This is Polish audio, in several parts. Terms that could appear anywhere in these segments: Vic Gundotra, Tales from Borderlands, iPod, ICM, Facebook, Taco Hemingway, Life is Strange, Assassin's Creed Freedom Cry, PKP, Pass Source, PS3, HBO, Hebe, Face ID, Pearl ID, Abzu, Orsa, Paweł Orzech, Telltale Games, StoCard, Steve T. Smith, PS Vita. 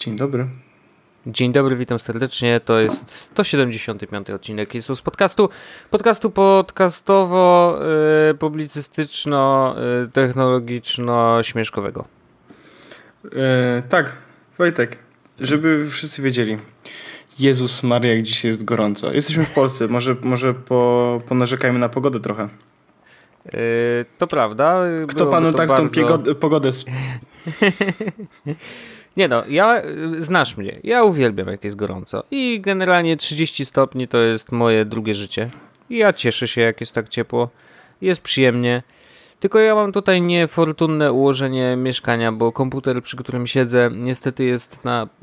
Dzień dobry. Dzień dobry, witam serdecznie. To jest 175 odcinek z podcastu publicystyczno-technologiczno-śmieszkowego. Tak, Wojtek, żeby wszyscy wiedzieli. Jezus Maria, jak dzisiaj jest gorąco. Jesteśmy w Polsce, może ponarzekajmy na pogodę trochę. To prawda. Kto panu tak bardzo... tą pogodę... Nie no, znasz mnie, ja uwielbiam jak jest gorąco i generalnie 30 stopni to jest moje drugie życie. Ja cieszę się jak jest tak ciepło, jest przyjemnie, tylko ja mam tutaj niefortunne ułożenie mieszkania, bo komputer, przy którym siedzę, niestety jest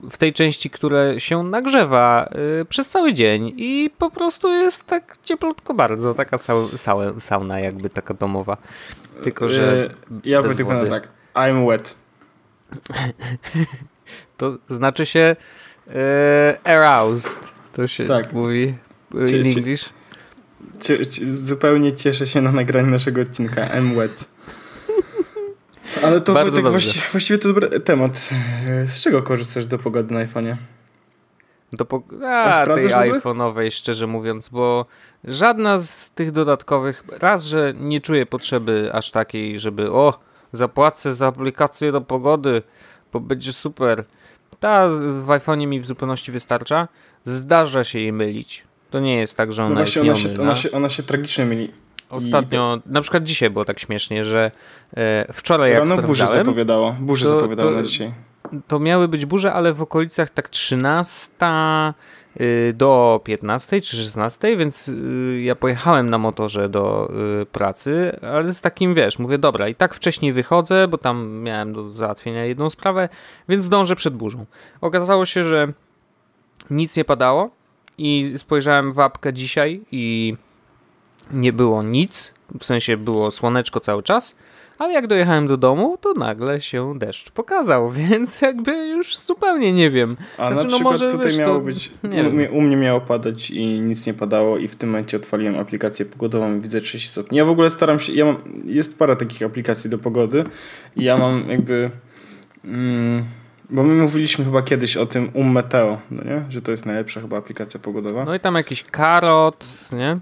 w tej części, która się nagrzewa przez cały dzień i po prostu jest tak cieplutko bardzo, taka sauna jakby taka domowa, tylko że ja bym tylko tak, I'm wet. To znaczy się aroused. To się tak mówi in English. Zupełnie cieszę się na nagranie naszego odcinka. I'm wet. Ale to tak właściwie to dobry temat. Z czego korzystasz do pogody na iPhone'ie? Tej iPhone'owej, szczerze mówiąc, bo żadna z tych dodatkowych, raz, że nie czuję potrzeby aż takiej, żeby zapłacę za aplikację do pogody, bo będzie super. Ta w iPhone'ie mi w zupełności wystarcza. Zdarza się jej mylić. To nie jest tak, że ona jest nieomylna. Ona się tragicznie myli. Ostatnio, na przykład dzisiaj było tak śmiesznie, że wczoraj jak sprawdzałem... Burzę zapowiadało na dzisiaj. To miały być burze, ale w okolicach tak 13 do 15 czy 16, więc ja pojechałem na motorze do pracy, ale z takim, wiesz, mówię, dobra, i tak wcześniej wychodzę, bo tam miałem do załatwienia jedną sprawę, więc zdążę przed burzą. Okazało się, że nic nie padało i spojrzałem w apkę dzisiaj i nie było nic, w sensie było słoneczko cały czas. Ale jak dojechałem do domu, to nagle się deszcz pokazał, więc jakby już zupełnie nie wiem. A znaczy, na przykład może tutaj miało być, u mnie miało padać i nic nie padało i w tym momencie odpaliłem aplikację pogodową i widzę 30 stopni. Ja w ogóle staram się, jest parę takich aplikacji do pogody i ja mam jakby, bo my mówiliśmy chyba kiedyś o tym Meteo, no nie? Że to jest najlepsza chyba aplikacja pogodowa. No i tam jakiś Karot, nie?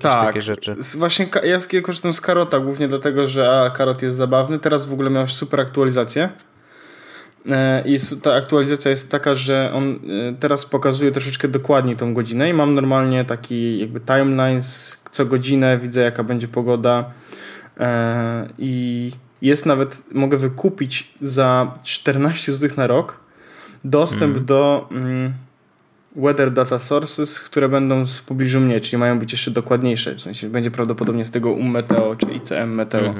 Tak, takie rzeczy. Właśnie ja korzystam z Karota głównie dlatego, że Karot jest zabawny. Teraz w ogóle miałeś super aktualizację i ta aktualizacja jest taka, że on teraz pokazuje troszeczkę dokładniej tą godzinę i mam normalnie taki jakby timeline, co godzinę widzę jaka będzie pogoda i jest nawet, mogę wykupić za 14 zł na rok dostęp do... Weather Data Sources, które będą w pobliżu mnie, czyli mają być jeszcze dokładniejsze, w sensie będzie prawdopodobnie z tego Meteo czy ICM Meteo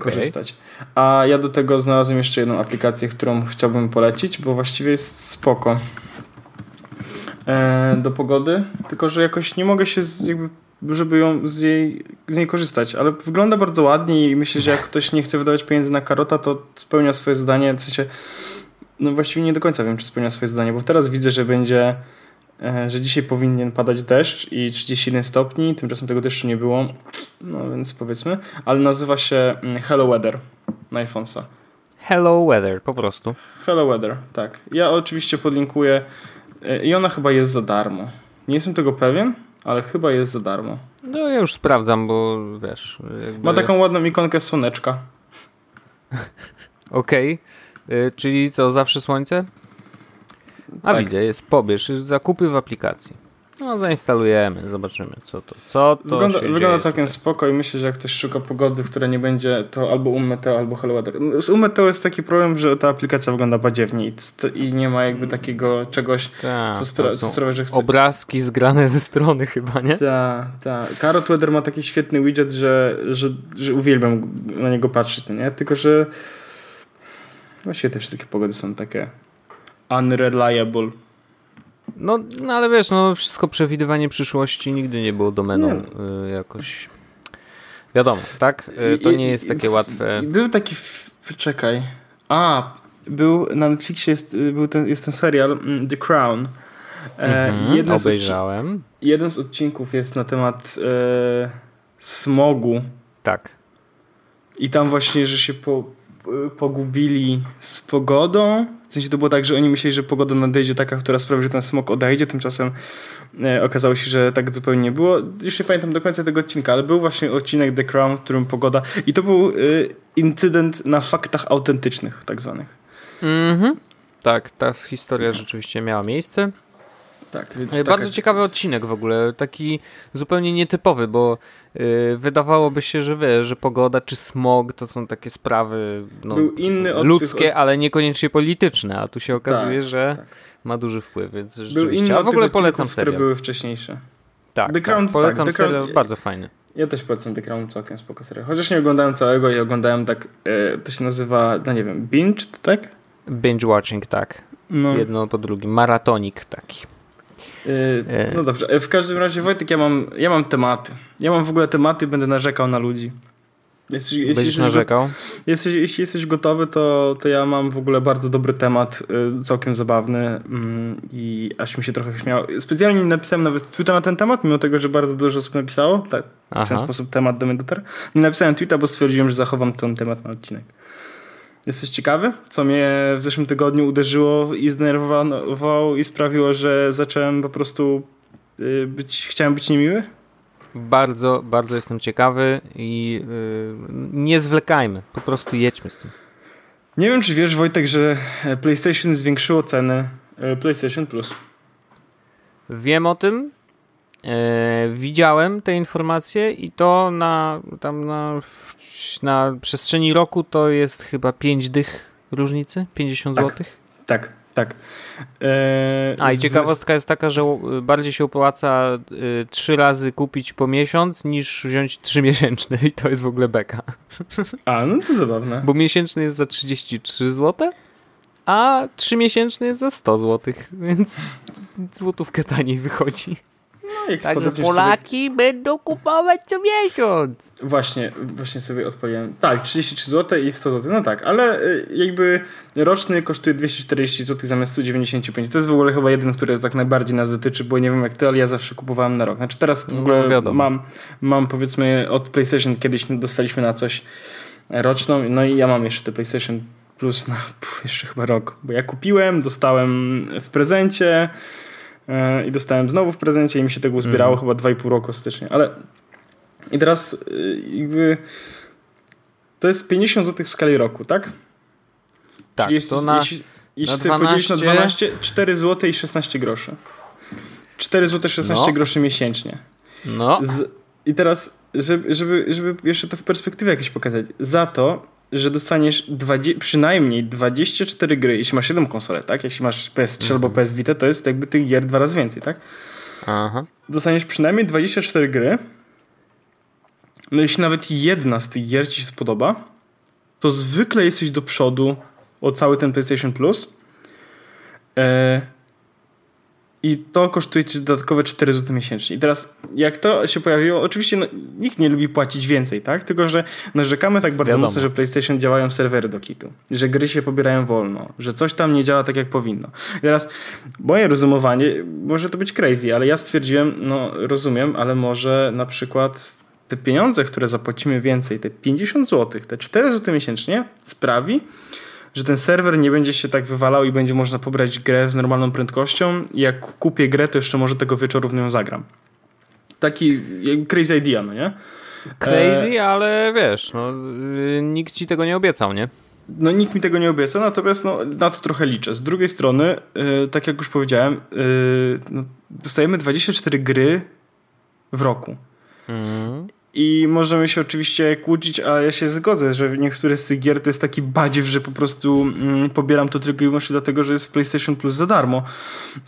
korzystać. A ja do tego znalazłem jeszcze jedną aplikację, którą chciałbym polecić, bo właściwie jest spoko do pogody, tylko że jakoś nie mogę się żeby z niej korzystać, ale wygląda bardzo ładnie i myślę, że jak ktoś nie chce wydawać pieniędzy na Karota, to spełnia swoje zdanie, w sensie no właściwie nie do końca wiem, czy spełnia swoje zdanie, bo teraz widzę, że będzie, że dzisiaj powinien padać deszcz i 31 stopni, tymczasem tego deszczu nie było, no więc powiedzmy, ale nazywa się Hello Weather na iPhone'a. Hello Weather, po prostu. Hello Weather, tak. Ja oczywiście podlinkuję i ona chyba jest za darmo. Nie jestem tego pewien, ale chyba jest za darmo. No ja już sprawdzam, bo wiesz... Jakby... Ma taką ładną ikonkę słoneczka. Okej. Czyli co, zawsze słońce? A tak. Widzę, jest pobierz, zakupy w aplikacji. No zainstalujemy, zobaczymy co to wygląda całkiem spoko i myślę, że jak ktoś szuka pogody, która nie będzie, to albo Meteo, albo Hello Weather. Z Meteo jest taki problem, że ta aplikacja wygląda badziewnie i nie ma jakby takiego czegoś, co sprawia, że chce... Obrazki zgrane ze strony chyba, nie? Tak. Karot Weather ma taki świetny widget, że uwielbiam na niego patrzeć, nie? Tylko, że właściwie te wszystkie pogody są takie unreliable. No ale wiesz, wszystko przewidywanie przyszłości nigdy nie było domeną jakoś. Wiadomo, tak? To nie jest takie łatwe. Był taki... Czekaj. Był na Netflixie jest ten serial The Crown. Obejrzałem. Jeden z odcinków jest na temat smogu. Tak. I tam właśnie, że się pogubili z pogodą. W sensie to było tak, że oni myśleli, że pogoda nadejdzie taka, która sprawi, że ten smok odejdzie. Tymczasem okazało się, że tak zupełnie nie było. Już nie pamiętam do końca tego odcinka, ale był właśnie odcinek The Crown, w którym pogoda... I to był incydent na faktach autentycznych, tak zwanych. Mhm. Tak, ta historia rzeczywiście miała miejsce. Tak, więc bardzo ciekawy jest. Odcinek w ogóle, taki zupełnie nietypowy, bo wydawałoby się, że wiesz, że pogoda czy smog to są takie sprawy ludzkie, ale niekoniecznie polityczne, a tu się okazuje, że ma duży wpływ, więc rzeczywiście, a w ogóle polecam serial. Które były wcześniejsze. Tak, The Crown, polecam serial, bardzo fajny. Ja też polecam The Crown, całkiem spoko serial, chociaż nie oglądałem całego i oglądałem tak, to się nazywa, no nie wiem, binge, tak? Binge watching, tak. No. Jedno po drugim, maratonik taki. No dobrze, w każdym razie Wojtek, ja mam tematy. Ja mam w ogóle tematy, będę narzekał na ludzi. Będziesz narzekał? Jeśli jesteś gotowy, to ja mam w ogóle bardzo dobry temat, całkiem zabawny i aż mi się trochę śmiało. Specjalnie nie napisałem nawet tweeta na ten temat, mimo tego, że bardzo dużo osób napisało. Tak, w ten sposób temat do mnie dotarł. Nie napisałem tweeta, bo stwierdziłem, że zachowam ten temat na odcinek. Jesteś ciekawy, co mnie w zeszłym tygodniu uderzyło i zdenerwowało i sprawiło, że zacząłem po prostu chciałem być niemiły? Bardzo, bardzo jestem ciekawy i nie zwlekajmy, po prostu jedźmy z tym. Nie wiem, czy wiesz, Wojtek, że PlayStation zwiększyło ceny PlayStation Plus. Wiem o tym. Widziałem te informacje i to na przestrzeni roku to jest chyba 5 dych różnicy, 50 zł. Tak, tak. I ciekawostka jest taka, że bardziej się opłaca 3 razy kupić po miesiąc niż wziąć 3 miesięczne i to jest w ogóle beka. A, no to zabawne. Bo miesięczny jest za 33 zł, a 3 miesięczny jest za 100 zł, więc złotówkę taniej wychodzi. No, także Polaki będą kupować co miesiąc. Właśnie sobie odpowiem. Tak, 33 zł i 100 zł. No tak, ale jakby roczny kosztuje 240 zł zamiast 195. To jest w ogóle chyba jeden, który tak najbardziej nas dotyczy, bo nie wiem jak ty, ale ja zawsze kupowałem na rok. Znaczy teraz w ogóle mam powiedzmy od PlayStation kiedyś dostaliśmy na coś roczną, no i ja mam jeszcze te PlayStation Plus na jeszcze chyba rok, bo ja kupiłem, dostałem w prezencie i dostałem znowu w prezencie i mi się tego uzbierało chyba 2,5 roku stycznie, ale i teraz jakby to jest 50 zł w skali roku, tak? Tak, czyli to jeśli sobie podzielić na 12, 4 zł i 16 groszy. 4 zł 16 groszy miesięcznie. No. I teraz, żeby jeszcze to w perspektywie jakieś pokazać, za to, że dostaniesz przynajmniej 24 gry, jeśli masz 7 konsole, tak? Jeśli masz PS3 albo PS Vita, to jest jakby tych gier 2 razy więcej, tak? Aha. Dostaniesz przynajmniej 24 gry. No jeśli nawet jedna z tych gier ci się spodoba, to zwykle jesteś do przodu o cały ten PlayStation Plus. I to kosztuje ci dodatkowe 4 zł miesięcznie. I teraz, jak to się pojawiło, oczywiście nikt nie lubi płacić więcej, tak? Tylko, że narzekamy tak bardzo mocno, że PlayStation działają serwery do kitu, że gry się pobierają wolno, że coś tam nie działa tak, jak powinno. I teraz, moje rozumowanie, może to być crazy, ale ja stwierdziłem, no rozumiem, ale może na przykład te pieniądze, które zapłacimy więcej, te 50 zł, te 4 zł miesięcznie sprawi, że ten serwer nie będzie się tak wywalał i będzie można pobrać grę z normalną prędkością. Jak kupię grę, to jeszcze może tego wieczoru w nią zagram. Taki crazy idea, no nie? Crazy, ale wiesz, no, nikt ci tego nie obiecał, nie? No nikt mi tego nie obiecał, natomiast no, na to trochę liczę. Z drugiej strony, tak jak już powiedziałem, dostajemy 24 gry w roku. I możemy się oczywiście kłócić, ale ja się zgodzę, że niektóre z tych gier to jest taki badziew, że po prostu pobieram to tylko i wyłącznie dlatego, że jest PlayStation Plus za darmo.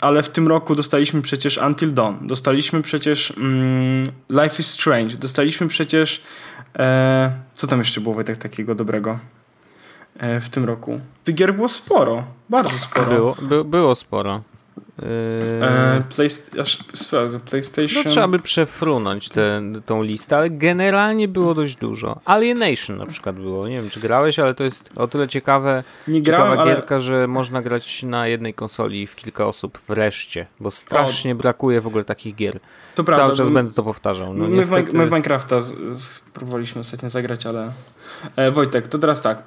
Ale w tym roku dostaliśmy przecież Until Dawn, dostaliśmy przecież Life is Strange, dostaliśmy przecież... co tam jeszcze było, Wojtek, takiego dobrego w tym roku? Tych gier było sporo, bardzo sporo. Było sporo. PlayStation. No, trzeba by przefrunąć tą listę, ale generalnie było dość dużo. Alienation na przykład było. Nie wiem, czy grałeś, ale to jest o tyle ciekawa gierka, ale... że można grać na jednej konsoli w kilka osób wreszcie, bo strasznie brakuje w ogóle takich gier. To cały prawda, czas będę to powtarzał. No, my w Minecrafta próbowaliśmy ostatnio zagrać, ale... Wojtek, to teraz tak.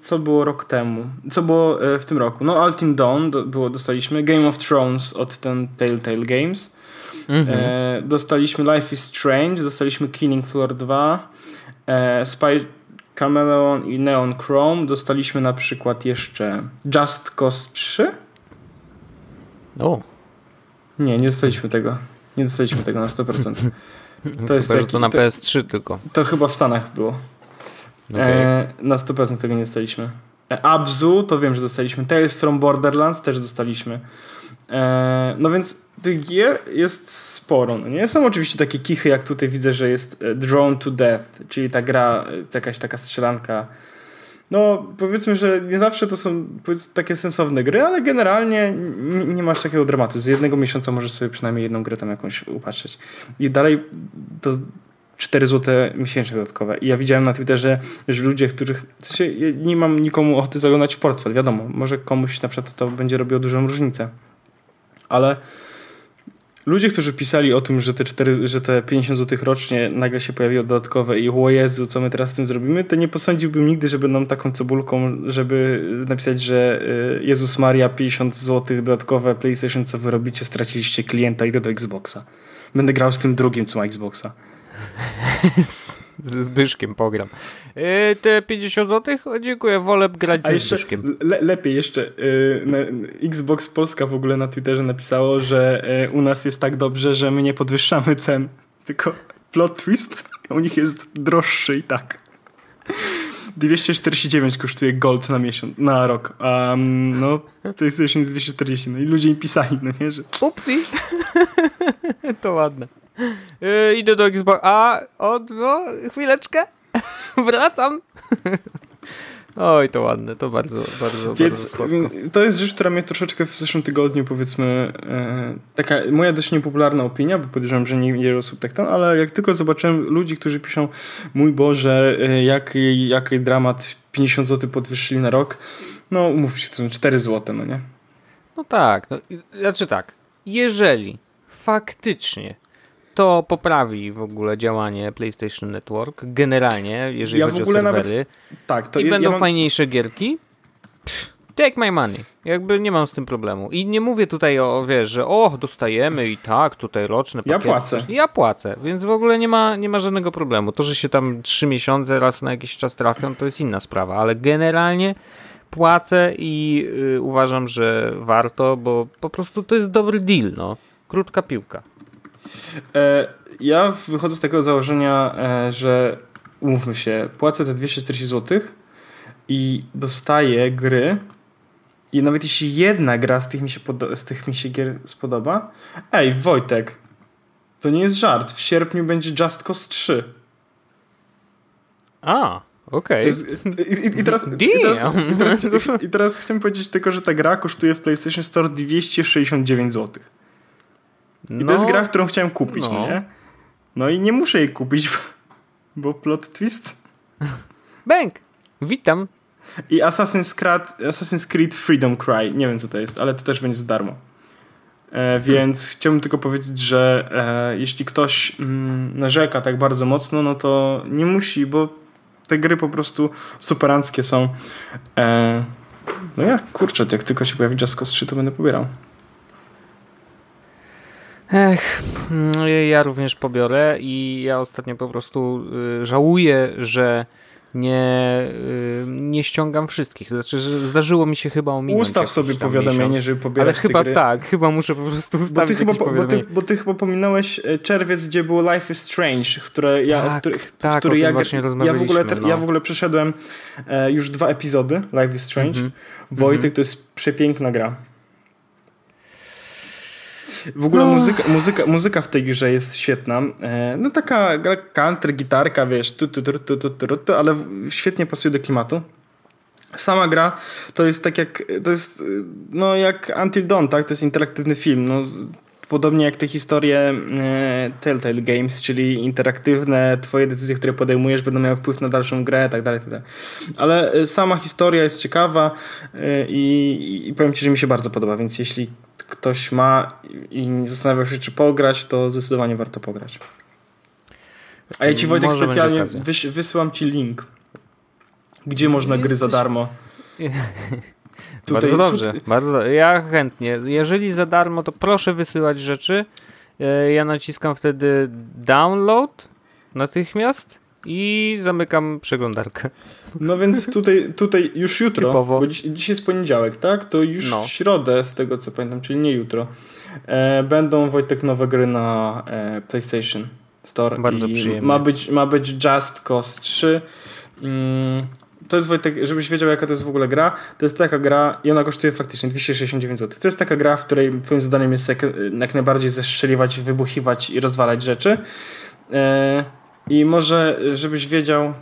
Co było rok temu? Co było w tym roku? No, Until Dawn dostaliśmy. Game of Thrones od Telltale Games. Dostaliśmy Life is Strange. Dostaliśmy Killing Floor 2. Spy Cameleon i Neon Chrome. Dostaliśmy na przykład jeszcze Just Cause 3. Nie dostaliśmy tego. Nie dostaliśmy tego na 100%. To jest chyba, że to na PS3 tylko. To chyba w Stanach było. Na 100% tego nie dostaliśmy. Abzu, to wiem, że dostaliśmy. Tales from Borderlands też dostaliśmy. No więc tych gier jest sporo. No nie są oczywiście takie kichy, jak tutaj widzę, że jest Drone to Death, czyli ta gra, jakaś taka strzelanka. No powiedzmy, że nie zawsze to są takie sensowne gry, ale generalnie nie masz takiego dramatu. Z jednego miesiąca możesz sobie przynajmniej jedną grę tam jakąś upatrzeć. I dalej to... 4 zł miesięcznie dodatkowe. I ja widziałem na Twitterze, że ludzie, których... W sensie, ja nie mam nikomu ochoty zaglądać w portfel, wiadomo. Może komuś na przykład to będzie robiło dużą różnicę. Ale ludzie, którzy pisali o tym, że te 50 zł rocznie nagle się pojawiło dodatkowe i o Jezu, co my teraz z tym zrobimy, to nie posądziłbym nigdy, że będą taką cebulką, żeby napisać, że Jezus Maria, 50 zł dodatkowe PlayStation, co wy robicie, straciliście klienta, idę do Xboxa. Będę grał z tym drugim, co ma Xboxa. Ze Zbyszkiem pogram. Te 50 zł? Dziękuję, wolę grać ze Zbyszkiem. Lepiej jeszcze Xbox Polska w ogóle na Twitterze napisało, że u nas jest tak dobrze, że my nie podwyższamy cen. Tylko plot twist u nich jest droższy i tak. 249 kosztuje gold na rok. No, to jest jeszcze 240. No i ludzie im pisali, no nie, że... Upsi! To ładne. Idę do Xbox. Chwileczkę. Wracam. Oj, to ładne, to bardzo. Więc bardzo to jest rzecz, która mnie troszeczkę w zeszłym tygodniu, powiedzmy, taka moja dość niepopularna opinia, bo podejrzewam, że nie osób tak tam, ale jak tylko zobaczyłem ludzi, którzy piszą, mój Boże, jaki dramat, 50 zł podwyższyli na rok, no umówmy się, to są 4 zł, no nie? No tak, jeżeli faktycznie to poprawi w ogóle działanie PlayStation Network, generalnie, jeżeli chodzi w ogóle o serwery. Fajniejsze gierki. Take my money. Jakby nie mam z tym problemu. I nie mówię tutaj że dostajemy i tak, tutaj roczne pakiety. Ja płacę, więc w ogóle nie ma żadnego problemu. To, że się tam 3 miesiące raz na jakiś czas trafią, to jest inna sprawa, ale generalnie płacę i uważam, że warto, bo po prostu to jest dobry deal, no. Krótka piłka. Ja wychodzę z tego założenia, że umówmy się, płacę te 240 zł i dostaję gry i nawet jeśli jedna gra z tych mi się gier spodoba. Ej, Wojtek, to nie jest żart, w sierpniu będzie Just Cause 3. Okej. I teraz chciałem powiedzieć tylko, że ta gra kosztuje w PlayStation Store 269 zł. I to jest gra, którą chciałem kupić, no nie? No i nie muszę jej kupić, bo plot twist. Bęk! Witam. I Assassin's Creed Freedom Cry. Nie wiem, co to jest, ale to też będzie za darmo. Więc chciałbym tylko powiedzieć, że jeśli ktoś narzeka tak bardzo mocno, no to nie musi, bo te gry po prostu superanckie są. Jak tylko się pojawi Just Cause 3, to będę pobierał. Ja również pobiorę i ja ostatnio po prostu żałuję, że nie ściągam wszystkich. To znaczy, że zdarzyło mi się chyba ominąć. Ustaw sobie powiadomienie, żeby pobierać te gry. Ale chyba tak, muszę po prostu ustawić powiadomienie. Bo ty chyba pominąłeś czerwiec, gdzie było Life is Strange, które ja w ogóle przeszedłem już 2 epizody Life is Strange. Wojtek, to jest przepiękna gra. W ogóle muzyka w tej grze jest świetna. No taka gra country, gitarka, wiesz, ale świetnie pasuje do klimatu. Sama gra to jest tak jak, to jest no jak Until Dawn, tak? To jest interaktywny film, no, podobnie jak te historie Telltale Games, czyli interaktywne twoje decyzje, które podejmujesz, będą miały wpływ na dalszą grę, tak dalej, tak dalej. Ale sama historia jest ciekawa i powiem ci, że mi się bardzo podoba, więc jeśli ktoś ma i zastanawia się, czy pograć, to zdecydowanie warto pograć. A ja ci, Wojtek, może specjalnie wysyłam ci link, gdzie można gry za darmo. Tutaj, bardzo dobrze, bardzo, ja chętnie. Jeżeli za darmo, to proszę wysyłać rzeczy. Ja naciskam wtedy download natychmiast i zamykam przeglądarkę. No więc tutaj już jutro, typowo. Bo dzisiaj jest poniedziałek, tak? To już w środę, z tego co pamiętam, czyli nie jutro, będą, Wojtek, nowe gry na PlayStation Store. Bardzo przyjemnie. Ma być Just Cause 3. To jest, Wojtek, żebyś wiedział, jaka to jest w ogóle gra, to jest taka gra i ona kosztuje faktycznie 269 zł. To jest taka gra, w której twoim zadaniem jest jak najbardziej zestrzeliwać, wybuchiwać i rozwalać rzeczy. I może, żebyś wiedział,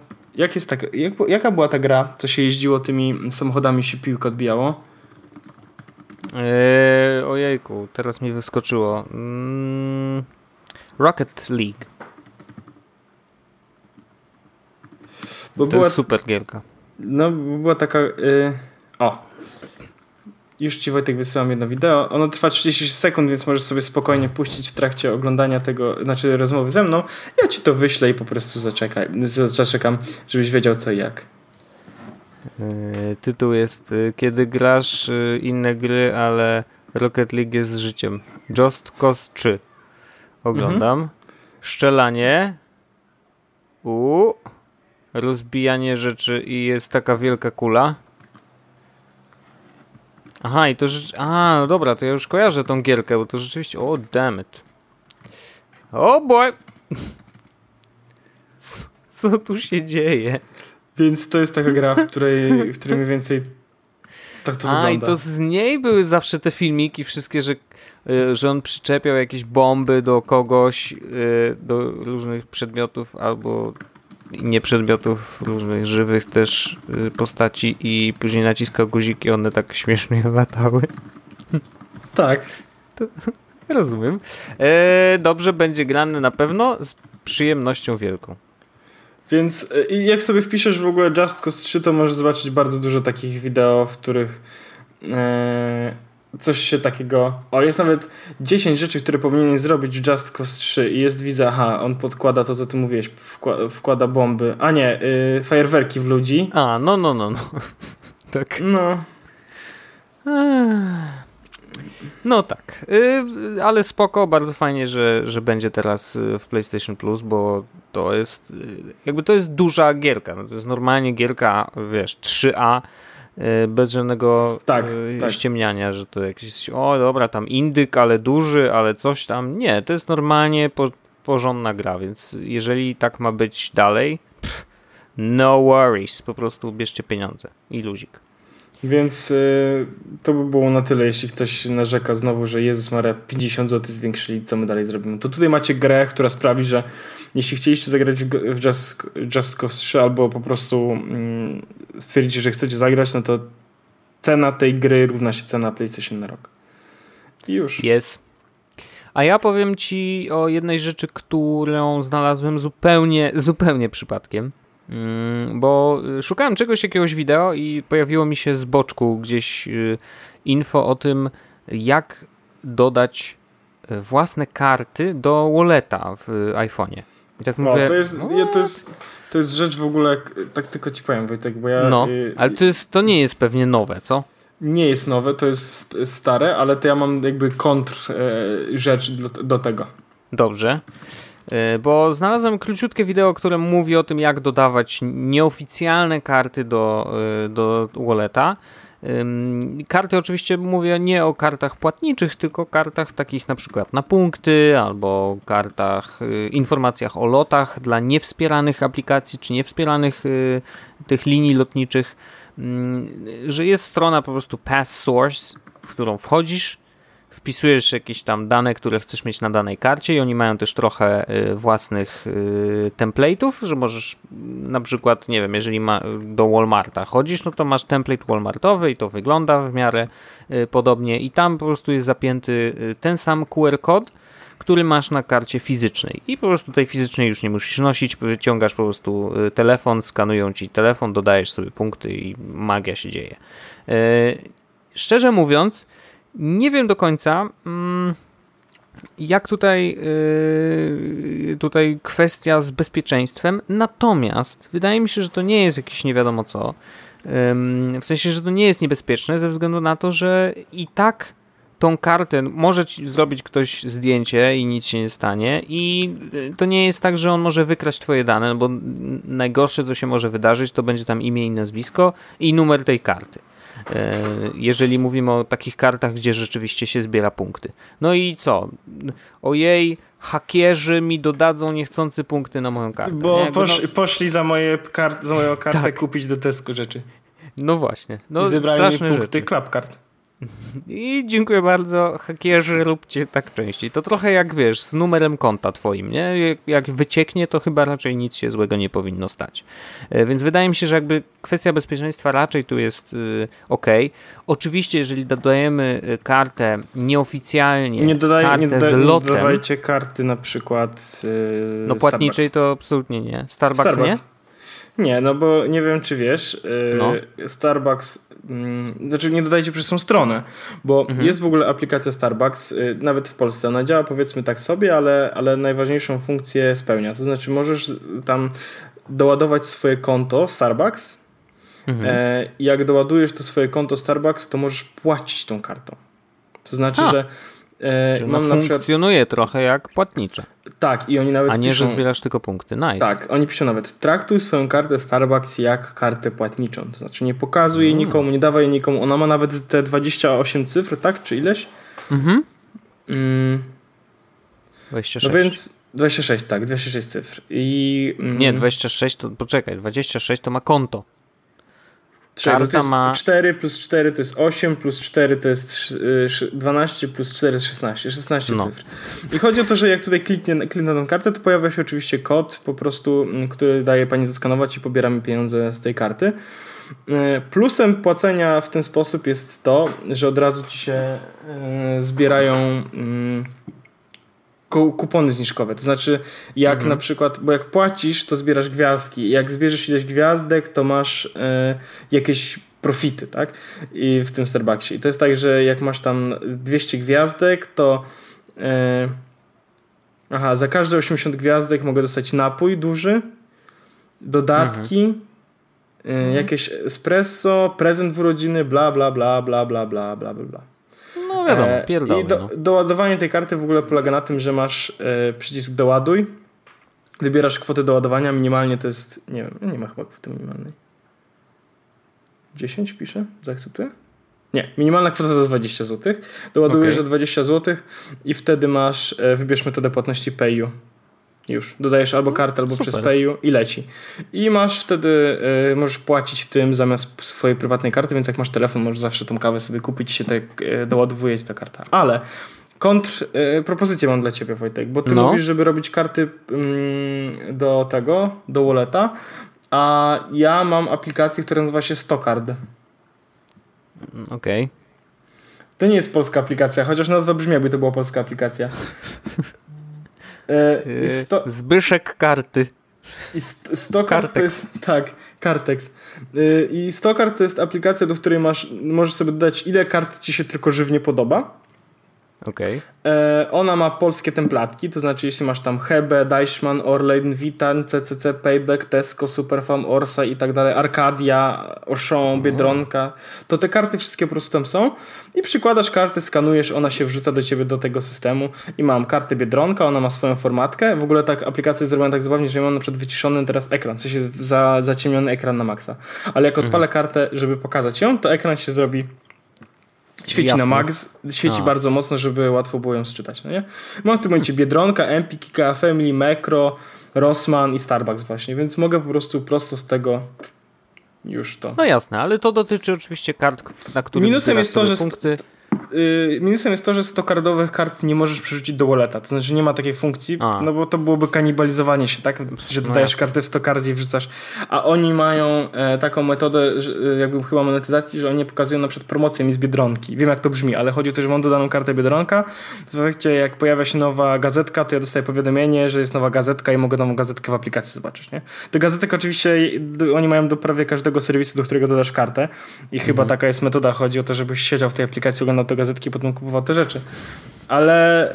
jaka była ta gra, co się jeździło tymi samochodami, się piłkę odbijało? Ojejku, teraz mi wyskoczyło. Rocket League. Bo to była jest super gierka. No, była taka... Już ci, Wojtek, wysyłam jedno wideo. Ono trwa 30 sekund, więc możesz sobie spokojnie puścić w trakcie oglądania tego, znaczy rozmowy ze mną. Ja ci to wyślę i po prostu zaczekam, żebyś wiedział co i jak. Tytuł jest Kiedy grasz inne gry, ale Rocket League jest życiem. Just Cause 3. Oglądam. Szczelanie. Rozbijanie rzeczy i jest taka wielka kula. Aha, i to no dobra, to ja już kojarzę tą gierkę, bo to rzeczywiście... damn it. Oh boy! Co tu się dzieje? Więc to jest taka gra, w której mniej więcej tak to wygląda. I to z niej były zawsze te filmiki wszystkie, że on przyczepiał jakieś bomby do kogoś, do różnych przedmiotów albo... nie przedmiotów, różnych żywych też postaci i później naciskał guziki, one tak śmiesznie latały. Tak. To, rozumiem. Dobrze, będzie grany na pewno z przyjemnością wielką. Więc jak sobie wpiszesz w ogóle Just Cause 3, to możesz zobaczyć bardzo dużo takich wideo, w których coś się takiego... jest nawet 10 rzeczy, które powinien zrobić w Just Cause 3 i jest widza, on podkłada to, co ty mówiłeś, wkłada bomby, fajerwerki w ludzi. No. Tak. No. No tak. Ale spoko, bardzo fajnie, że będzie teraz w PlayStation Plus, bo to jest... jakby to jest duża gierka. To jest normalnie gierka, wiesz, 3A, bez żadnego ściemniania, tak. Że to jakiś, dobra, tam indyk, ale duży, ale coś tam. Nie, to jest normalnie porządna gra, więc jeżeli tak ma być dalej, no worries, po prostu bierzcie pieniądze i luzik. Więc to by było na tyle, jeśli ktoś narzeka znowu, że Jezus Maria, 50 zł zwiększyli, co my dalej zrobimy. To tutaj macie grę, która sprawi, że jeśli chcieliście zagrać w Just Cause 3 albo po prostu stwierdzić, że chcecie zagrać, no to cena tej gry równa się cena PlayStation na rok. I już. Jest. A ja powiem ci o jednej rzeczy, którą znalazłem zupełnie przypadkiem. Bo szukałem jakiegoś wideo i pojawiło mi się z boczku gdzieś info o tym, jak dodać własne karty do walleta w iPhone'ie. I tak mówię, to jest rzecz w ogóle, tak tylko ci powiem, Wojtek, bo ja... ale to nie jest pewnie nowe, co? Nie jest nowe, to jest stare, ale to ja mam jakby rzecz do tego. Dobrze. Bo znalazłem króciutkie wideo, które mówi o tym, jak dodawać nieoficjalne karty do walleta. Karty oczywiście mówię nie o kartach płatniczych, tylko kartach takich na przykład na punkty albo kartach, informacjach o lotach dla niewspieranych aplikacji czy niewspieranych tych linii lotniczych, że jest strona po prostu Pass Source, w którą wchodzisz wpisujesz jakieś tam dane, które chcesz mieć na danej karcie i oni mają też trochę własnych template'ów, że możesz na przykład, nie wiem, jeżeli do Walmarta chodzisz, no to masz template walmartowy i to wygląda w miarę podobnie i tam po prostu jest zapięty ten sam QR kod, który masz na karcie fizycznej i po prostu tej fizycznej już nie musisz nosić, wyciągasz po prostu telefon, skanują ci telefon, dodajesz sobie punkty i magia się dzieje. Szczerze mówiąc, nie wiem do końca, jak tutaj kwestia z bezpieczeństwem, natomiast wydaje mi się, że to nie jest jakieś nie wiadomo co, w sensie, że to nie jest niebezpieczne ze względu na to, że i tak tą kartę może ci zrobić ktoś zdjęcie i nic się nie stanie i to nie jest tak, że on może wykraść twoje dane, bo najgorsze co się może wydarzyć to będzie tam imię i nazwisko i numer tej karty. Jeżeli mówimy o takich kartach, gdzie rzeczywiście się zbiera punkty. No i co? Ojej, hakierzy mi dodadzą niechcący punkty na moją kartę. Bo poszli za moją kartę tak. Kupić do Tesco rzeczy. No właśnie. No, i zebrali mi punkty klapkart. I dziękuję bardzo, hakierzy, róbcie tak częściej. To trochę jak wiesz, z numerem konta twoim, nie? Jak wycieknie, to chyba raczej nic się złego nie powinno stać. Więc wydaje mi się, że jakby kwestia bezpieczeństwa raczej tu jest okej. Oczywiście, jeżeli dodajemy kartę nieoficjalnie, nie dodawajcie karty na przykład no płatniczej Starbucks. To absolutnie nie. Starbucks nie? Nie, no bo nie wiem, czy wiesz, Starbucks, znaczy nie dodajcie przez tą stronę, bo jest w ogóle aplikacja Starbucks, nawet w Polsce ona działa powiedzmy tak sobie, ale najważniejszą funkcję spełnia, to znaczy możesz tam doładować swoje konto Starbucks, jak doładujesz to swoje konto Starbucks, to możesz płacić tą kartą, to znaczy, że... funkcjonuje na przykład, trochę jak płatnicze. Tak, i oni nawet piszą, że zbierasz tylko punkty. Nice. Tak, oni piszą nawet, traktuj swoją kartę Starbucks jak kartę płatniczą. To znaczy nie pokazuj jej nikomu, nie dawaj jej nikomu. Ona ma nawet te 28 cyfr, tak? Czy ileś? 26. No więc 26, tak, 26 cyfr. I, nie, 26 to, poczekaj, 26 to ma konto. 4 plus 4 to jest 8, plus 4 to jest 12, plus 4 to jest 16 cyfr. I chodzi o to, że jak tutaj kliknę na tą kartę, to pojawia się oczywiście kod po prostu, który daje pani zaskanować i pobieramy pieniądze z tej karty. Plusem płacenia w ten sposób jest to, że od razu ci się zbierają kupony zniżkowe, to znaczy jak na przykład, bo jak płacisz, to zbierasz gwiazdki, jak zbierzesz ileś gwiazdek, to masz jakieś profity, tak? I w tym Starbucksie. I to jest tak, że jak masz tam 200 gwiazdek, to za każde 80 gwiazdek mogę dostać napój duży, dodatki, jakieś espresso, prezent w urodziny, bla, bla, bla, bla, bla, bla, bla, bla. No wiadomo, pierdolę. I doładowanie tej karty w ogóle polega na tym, że masz przycisk doładuj, wybierasz kwotę doładowania, minimalnie to jest, nie wiem, nie ma chyba kwoty minimalnej. 10 piszę? Zaakceptuję? Nie, minimalna kwota to 20 zł. Doładujesz za 20 zł i wtedy masz, wybierz metodę płatności PayU. Już, dodajesz albo kartę, albo przez PayU i leci. I masz wtedy, możesz płacić tym zamiast swojej prywatnej karty, więc jak masz telefon, możesz zawsze tą kawę sobie kupić, się tak doładowuje ta karta. Ale kontrpropozycję mam dla ciebie, Wojtek, bo ty mówisz, żeby robić karty do tego, do walleta, a ja mam aplikację, która nazywa się StoCard. Okej. To nie jest polska aplikacja, chociaż nazwa brzmi, jakby to była polska aplikacja. Zbyszek karty. I StoCard to jest. Tak, Kartex. I StoCard to jest aplikacja, do której możesz sobie dodać, ile kart ci się tylko żywnie podoba. Okej. Ona ma polskie templatki, to znaczy, jeśli masz tam Hebe, Deichmann, Orlen, Witan, CCC, Payback, Tesco, Superfarm, Orsa i tak dalej, Arkadia, Auchan, Biedronka, to te karty wszystkie po prostu tam są i przykładasz kartę, skanujesz, ona się wrzuca do ciebie do tego systemu i mam kartę Biedronka, ona ma swoją formatkę, w ogóle tak aplikacja jest zrobiona tak zabawnie, że ja mam na przykład wyciszony teraz ekran, w sensie zaciemniony ekran na maksa, ale jak odpalę kartę, żeby pokazać ją, to ekran się zrobi świeci jasne. Na max, świeci bardzo mocno, żeby łatwo było ją sczytać, no nie? Mam w tym momencie Biedronka, Empik, Kika Family, Mekro, Rossmann i Starbucks właśnie, więc mogę po prostu prosto z tego już to. No jasne, ale to dotyczy oczywiście kart, na których minusem jest to, że punkty. minusem jest to, że 100 kardowych kart nie możesz przerzucić do walleta, to znaczy nie ma takiej funkcji, no bo to byłoby kanibalizowanie się, tak? Że dodajesz kartę w 100 kart i wrzucasz, a oni mają taką metodę, że, jakby chyba monetyzacji, że oni pokazują na przykład promocję mi z Biedronki. Wiem, jak to brzmi, ale chodzi o to, że mam dodaną kartę Biedronka, w efekcie jak pojawia się nowa gazetka, to ja dostaję powiadomienie, że jest nowa gazetka i mogę nową gazetkę w aplikacji zobaczyć, nie? Do gazetek oczywiście oni mają do prawie każdego serwisu, do którego dodasz kartę i chyba taka jest metoda, chodzi o to, żebyś siedział w tej aplikacji, oglądał te gazetki i potem kupował te rzeczy. Ale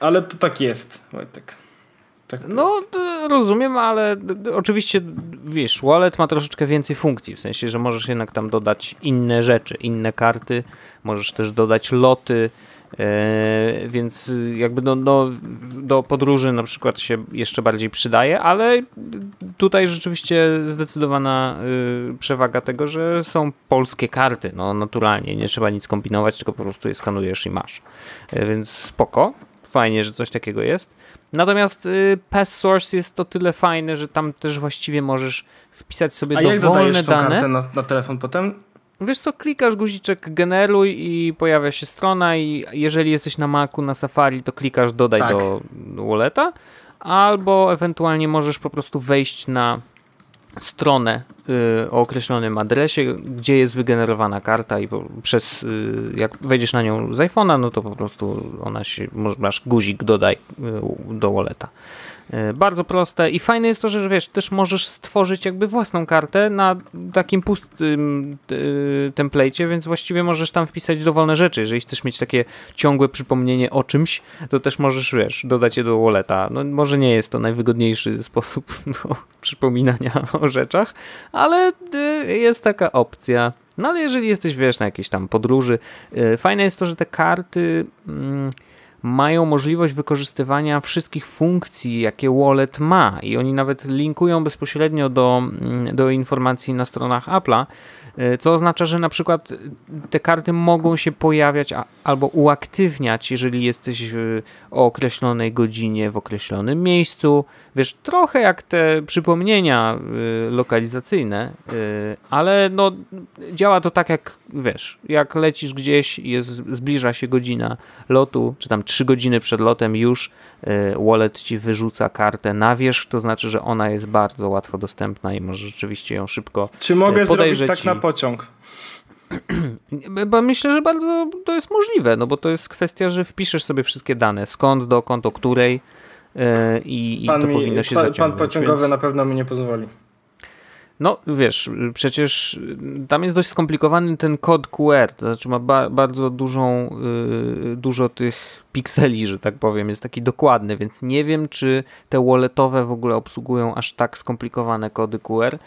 to tak jest, Wojtek. Rozumiem, ale oczywiście wiesz, wallet ma troszeczkę więcej funkcji, w sensie, że możesz jednak tam dodać inne rzeczy, inne karty, możesz też dodać loty, więc jakby do podróży na przykład się jeszcze bardziej przydaje, ale tutaj rzeczywiście zdecydowana przewaga tego, że są polskie karty, no naturalnie, nie trzeba nic kombinować, tylko po prostu je skanujesz i masz, więc spoko, fajnie, że coś takiego jest. Natomiast Pass Source jest o tyle fajne, że tam też właściwie możesz wpisać sobie dowolne dane. A jak dodajesz tą kartę na telefon potem? Wiesz co, klikasz guziczek generuj i pojawia się strona i jeżeli jesteś na Macu, na Safari, to klikasz dodaj do walleta, albo ewentualnie możesz po prostu wejść na stronę o określonym adresie, gdzie jest wygenerowana karta i jak wejdziesz na nią z iPhone'a, no to po prostu masz guzik dodaj do walleta. Bardzo proste i fajne jest to, że wiesz, też możesz stworzyć jakby własną kartę na takim pustym templejcie, więc właściwie możesz tam wpisać dowolne rzeczy. Jeżeli chcesz mieć takie ciągłe przypomnienie o czymś, to też możesz, wiesz, dodać je do walleta. No, może nie jest to najwygodniejszy sposób do przypominania o rzeczach, ale jest taka opcja. No ale jeżeli jesteś, wiesz, na jakiejś tam podróży, fajne jest to, że te karty mają możliwość wykorzystywania wszystkich funkcji, jakie wallet ma i oni nawet linkują bezpośrednio do informacji na stronach Apple'a, co oznacza, że na przykład te karty mogą się pojawiać albo uaktywniać, jeżeli jesteś o określonej godzinie w określonym miejscu. Wiesz, trochę jak te przypomnienia lokalizacyjne, ale no działa to tak jak, wiesz, jak lecisz gdzieś i zbliża się godzina lotu, czy tam 3 godziny przed lotem już wallet ci wyrzuca kartę na wierzch, to znaczy, że ona jest bardzo łatwo dostępna i może rzeczywiście ją szybko Czy mogę zrobić tak na pociąg? Myślę, że bardzo to jest możliwe, no bo to jest kwestia, że wpiszesz sobie wszystkie dane, skąd, dokąd, o której i to powinno się zaciągnąć. Pan pociągowy na pewno mi nie pozwoli. No wiesz, przecież tam jest dość skomplikowany ten kod QR, to znaczy ma bardzo dużo tych pikseli, że tak powiem, jest taki dokładny, więc nie wiem, czy te walletowe w ogóle obsługują aż tak skomplikowane kody QR.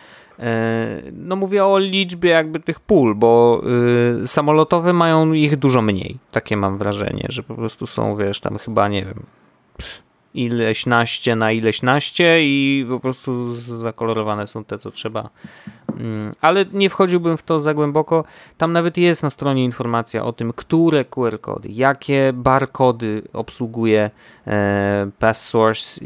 No mówię o liczbie jakby tych pól, bo samolotowe mają ich dużo mniej, takie mam wrażenie, że po prostu są, wiesz, tam chyba, nie wiem, ileśnaście na ileśnaście i po prostu zakolorowane są te, co trzeba. Ale nie wchodziłbym w to za głęboko. Tam nawet jest na stronie informacja o tym, które QR kody, jakie barkody obsługuje Pass Source.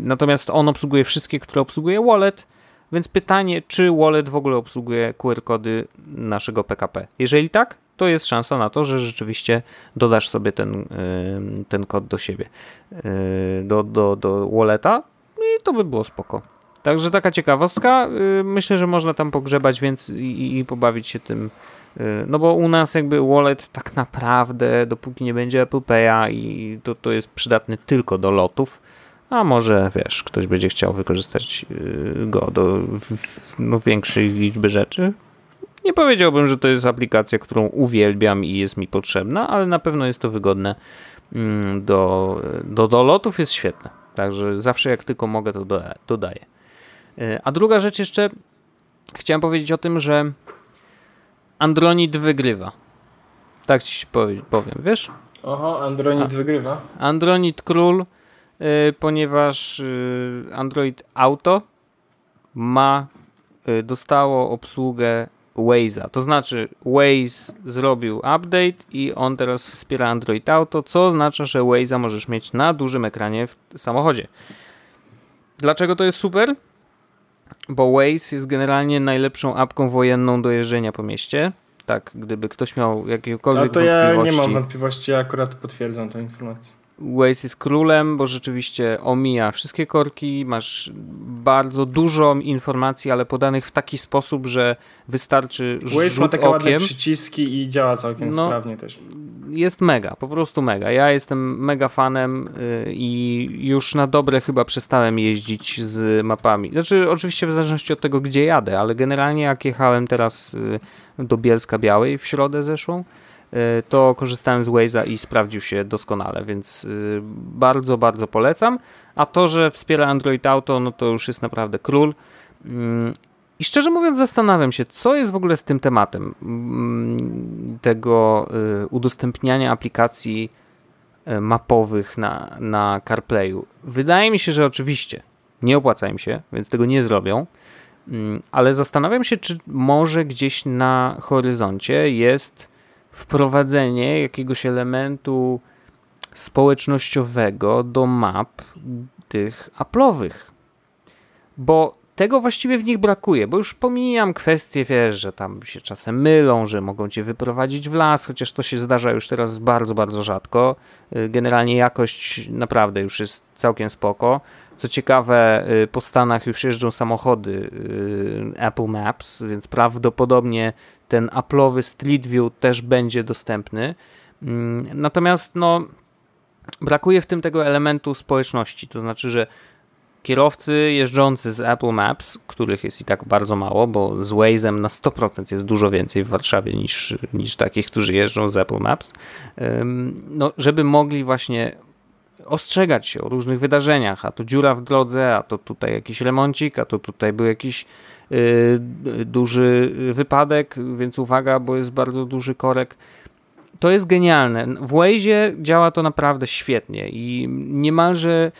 Natomiast on obsługuje wszystkie, które obsługuje wallet. Więc pytanie, czy wallet w ogóle obsługuje QR kody naszego PKP. Jeżeli tak, to jest szansa na to, że rzeczywiście dodasz sobie ten kod do siebie, do walleta i to by było spoko. Także taka ciekawostka, myślę, że można tam pogrzebać więc i pobawić się tym, no bo u nas jakby wallet tak naprawdę, dopóki nie będzie Apple Pay'a i to jest przydatny tylko do lotów, a może wiesz, ktoś będzie chciał wykorzystać go do większej liczby rzeczy. Nie powiedziałbym, że to jest aplikacja, którą uwielbiam i jest mi potrzebna, ale na pewno jest to wygodne. Do lotów jest świetne, także zawsze jak tylko mogę, to dodaję. A druga rzecz jeszcze, chciałem powiedzieć o tym, że Andronid wygrywa. Tak ci powiem, wiesz? Oho, Andronid wygrywa. Andronid król, ponieważ Android Auto dostało obsługę Waze'a, to znaczy Waze zrobił update i on teraz wspiera Android Auto, co oznacza, że Waze'a możesz mieć na dużym ekranie w samochodzie. Dlaczego to jest super? Bo Waze jest generalnie najlepszą apką wojenną do jeżdżenia po mieście. Tak, gdyby ktoś miał jakiekolwiek wątpliwości. Ja nie mam wątpliwości, ja akurat potwierdzam tę informację. Waze jest królem, bo rzeczywiście omija wszystkie korki, masz bardzo dużo informacji, ale podanych w taki sposób, że wystarczy rzut okiem. Waze ma takie ładne przyciski i działa całkiem sprawnie też. Jest mega, po prostu mega. Ja jestem mega fanem i już na dobre chyba przestałem jeździć z mapami. Znaczy oczywiście w zależności od tego, gdzie jadę, ale generalnie jak jechałem teraz do Bielska Białej w środę zeszłą, to korzystałem z Waze'a i sprawdził się doskonale, więc bardzo, bardzo polecam. A to, że wspiera Android Auto, no to już jest naprawdę król. I szczerze mówiąc zastanawiam się, co jest w ogóle z tym tematem tego udostępniania aplikacji mapowych na CarPlayu. Wydaje mi się, że oczywiście nie opłaca im się, więc tego nie zrobią. Ale zastanawiam się, czy może gdzieś na horyzoncie jest wprowadzenie jakiegoś elementu społecznościowego do map tych Apple'owych. Bo tego właściwie w nich brakuje, bo już pomijam kwestię, wiesz, że tam się czasem mylą, że mogą cię wyprowadzić w las, chociaż to się zdarza już teraz bardzo, bardzo rzadko. Generalnie jakość naprawdę już jest całkiem spoko. Co ciekawe, po Stanach już jeżdżą samochody Apple Maps, więc prawdopodobnie ten Apple'owy Street View też będzie dostępny. Natomiast brakuje w tym tego elementu społeczności, to znaczy, że kierowcy jeżdżący z Apple Maps, których jest i tak bardzo mało, bo z Waze'em na 100% jest dużo więcej w Warszawie niż takich, którzy jeżdżą z Apple Maps, żeby mogli właśnie ostrzegać się o różnych wydarzeniach, a to dziura w drodze, a to tutaj jakiś remoncik, a to tutaj był jakiś duży wypadek, więc uwaga, bo jest bardzo duży korek. To jest genialne. W Waze'ie działa to naprawdę świetnie i niemalże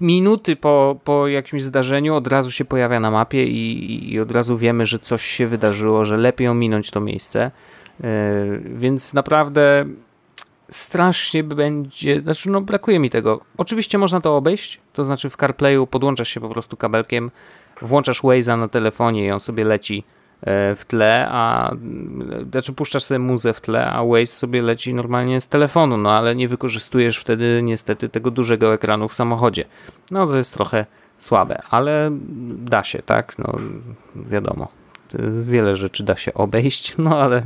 minuty po jakimś zdarzeniu od razu się pojawia na mapie i od razu wiemy, że coś się wydarzyło, że lepiej ominąć to miejsce. Więc naprawdę strasznie będzie, brakuje mi tego. Oczywiście można to obejść, to znaczy w CarPlayu podłączasz się po prostu kabelkiem, włączasz Waze'a na telefonie i on sobie leci w tle, puszczasz sobie muzę w tle, a Waze sobie leci normalnie z telefonu, ale nie wykorzystujesz wtedy niestety tego dużego ekranu w samochodzie. To jest trochę słabe, ale da się, tak? Wiadomo, wiele rzeczy da się obejść, ale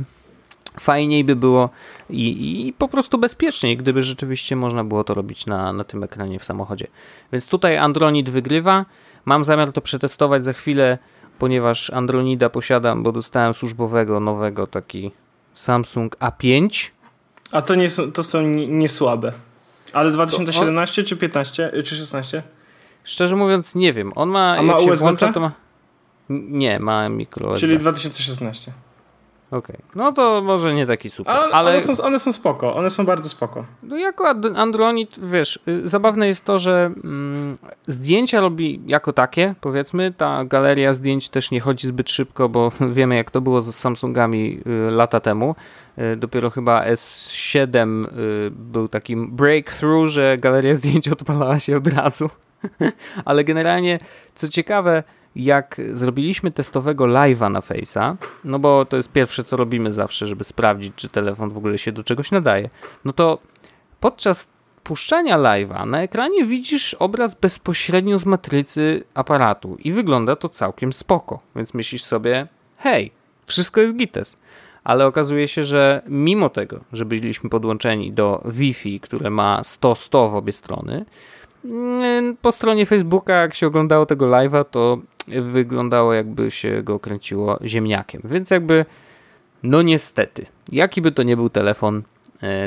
fajniej by było i po prostu bezpieczniej, gdyby rzeczywiście można było to robić na tym ekranie w samochodzie. Więc tutaj Andronid wygrywa. Mam zamiar to przetestować za chwilę, ponieważ Andronida posiadam, bo dostałem służbowego, nowego, taki Samsung A5. A to są niesłabe. Ale 2017 czy 15 czy 16? Szczerze mówiąc nie wiem. On ma, a ma USB-C? Nie, ma mikro. Czyli 2016. Okej. To może nie taki super. Ale one są spoko, one są bardzo spoko. Jako Android, wiesz, zabawne jest to, że zdjęcia robi jako takie, powiedzmy, ta galeria zdjęć też nie chodzi zbyt szybko, bo wiemy jak to było z Samsungami lata temu. Dopiero chyba S7 był takim breakthrough, że galeria zdjęć odpalała się od razu. Ale generalnie, co ciekawe, jak zrobiliśmy testowego live'a na Face'a, bo to jest pierwsze co robimy zawsze, żeby sprawdzić czy telefon w ogóle się do czegoś nadaje, to podczas puszczania live'a na ekranie widzisz obraz bezpośrednio z matrycy aparatu i wygląda to całkiem spoko, więc myślisz sobie hej, wszystko jest gites, ale okazuje się, że mimo tego, że byliśmy podłączeni do Wi-Fi, które ma 100-100 w obie strony, po stronie Facebooka, jak się oglądało tego live'a, to wyglądało jakby się go kręciło ziemniakiem. Więc jakby, niestety, jaki by to nie był telefon,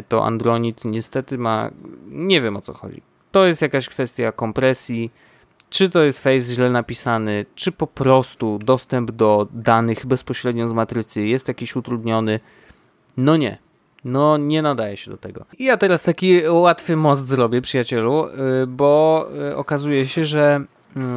to Android niestety ma, nie wiem o co chodzi. To jest jakaś kwestia kompresji, czy to jest Face źle napisany, czy po prostu dostęp do danych bezpośrednio z matrycy jest jakiś utrudniony. Nie. Nie nadaje się do tego. I ja teraz taki łatwy most zrobię, przyjacielu, bo okazuje się, że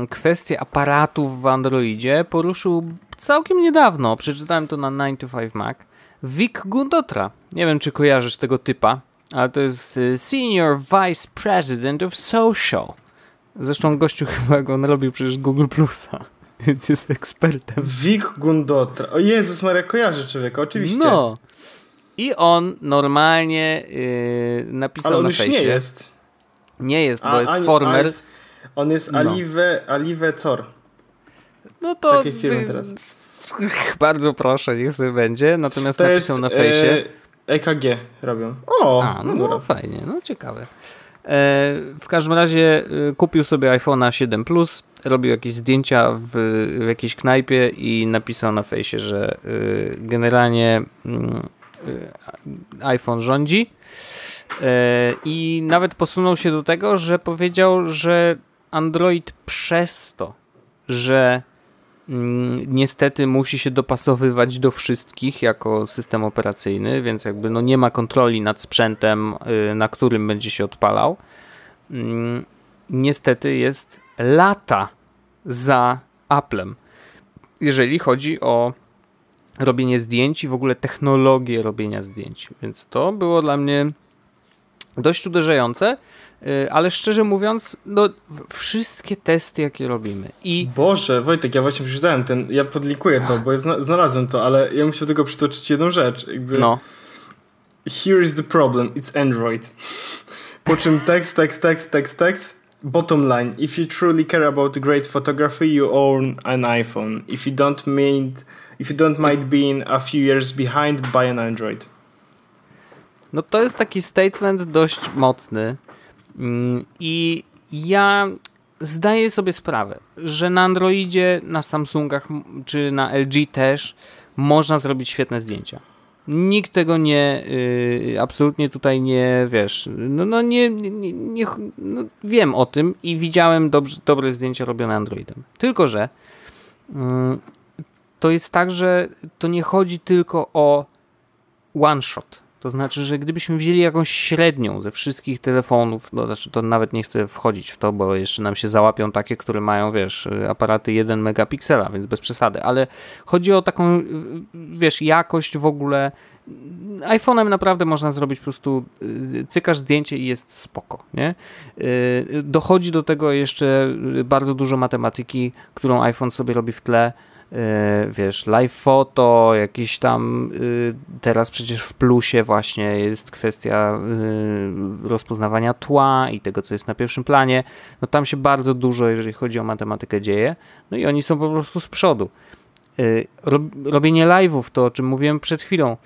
kwestię aparatów w Androidzie poruszył całkiem niedawno. Przeczytałem to na 9to5Mac. Vic Gundotra. Nie wiem, czy kojarzysz tego typa, ale to jest Senior Vice President of Social. Zresztą gościu chyba go narobił przecież Google Plusa. więc jest ekspertem. Vic Gundotra. O Jezus Maria, kojarzy człowieka, oczywiście. No. I on normalnie napisał na fejsie. Ale on już nie jest. Nie jest, bo jest former. On jest Alive Cor. No to... Takie firmy teraz. Bardzo proszę, niech sobie będzie. Natomiast to napisał jest, na fejsie. EKG robią. O! No fajnie, no ciekawe. W każdym razie kupił sobie iPhone'a 7 Plus, robił jakieś zdjęcia w jakiejś knajpie i napisał na fejsie, że generalnie iPhone rządzi. I nawet posunął się do tego, że powiedział, że Android przez to, że niestety musi się dopasowywać do wszystkich jako system operacyjny, więc jakby no nie ma kontroli nad sprzętem, na którym będzie się odpalał. Niestety jest lata za Applem, jeżeli chodzi o robienie zdjęć i w ogóle technologię robienia zdjęć. Więc to było dla mnie dość uderzające, ale szczerze mówiąc, no wszystkie testy, jakie robimy i... Boże, Wojtek, ja właśnie przeczytałem ten, ja podlikuję to, bo ja znalazłem to, ale ja musiałem tylko przytoczyć jedną rzecz. Jakby... No. Here is the problem, it's Android. Po czym tekst. Bottom line, if you truly care about great photography, you own an iPhone. If you don't mind being a few years behind, buy an Android. No to jest taki statement dość mocny i ja zdaję sobie sprawę, że na Androidzie, na Samsungach czy na LG też można zrobić świetne zdjęcia. Nikt tego nie, absolutnie tutaj nie, wiesz, no wiem o tym i widziałem dobre zdjęcia robione Androidem. Tylko że to jest tak, że to nie chodzi tylko o one shot. To znaczy, że gdybyśmy wzięli jakąś średnią ze wszystkich telefonów, no, znaczy to nawet nie chcę wchodzić w to, bo jeszcze nam się załapią takie, które mają, wiesz, aparaty 1 megapiksela, więc bez przesady, ale chodzi o taką, wiesz, jakość w ogóle. iPhone'em naprawdę można zrobić po prostu cykasz zdjęcie i jest spoko, nie? Dochodzi do tego jeszcze bardzo dużo matematyki, którą iPhone sobie robi w tle. Wiesz, live photo, jakieś tam, teraz przecież w plusie właśnie jest kwestia rozpoznawania tła i tego, co jest na pierwszym planie. No tam się bardzo dużo, jeżeli chodzi o matematykę, dzieje. No i oni są po prostu z przodu. Robienie live'ów, to o czym mówiłem przed chwilą,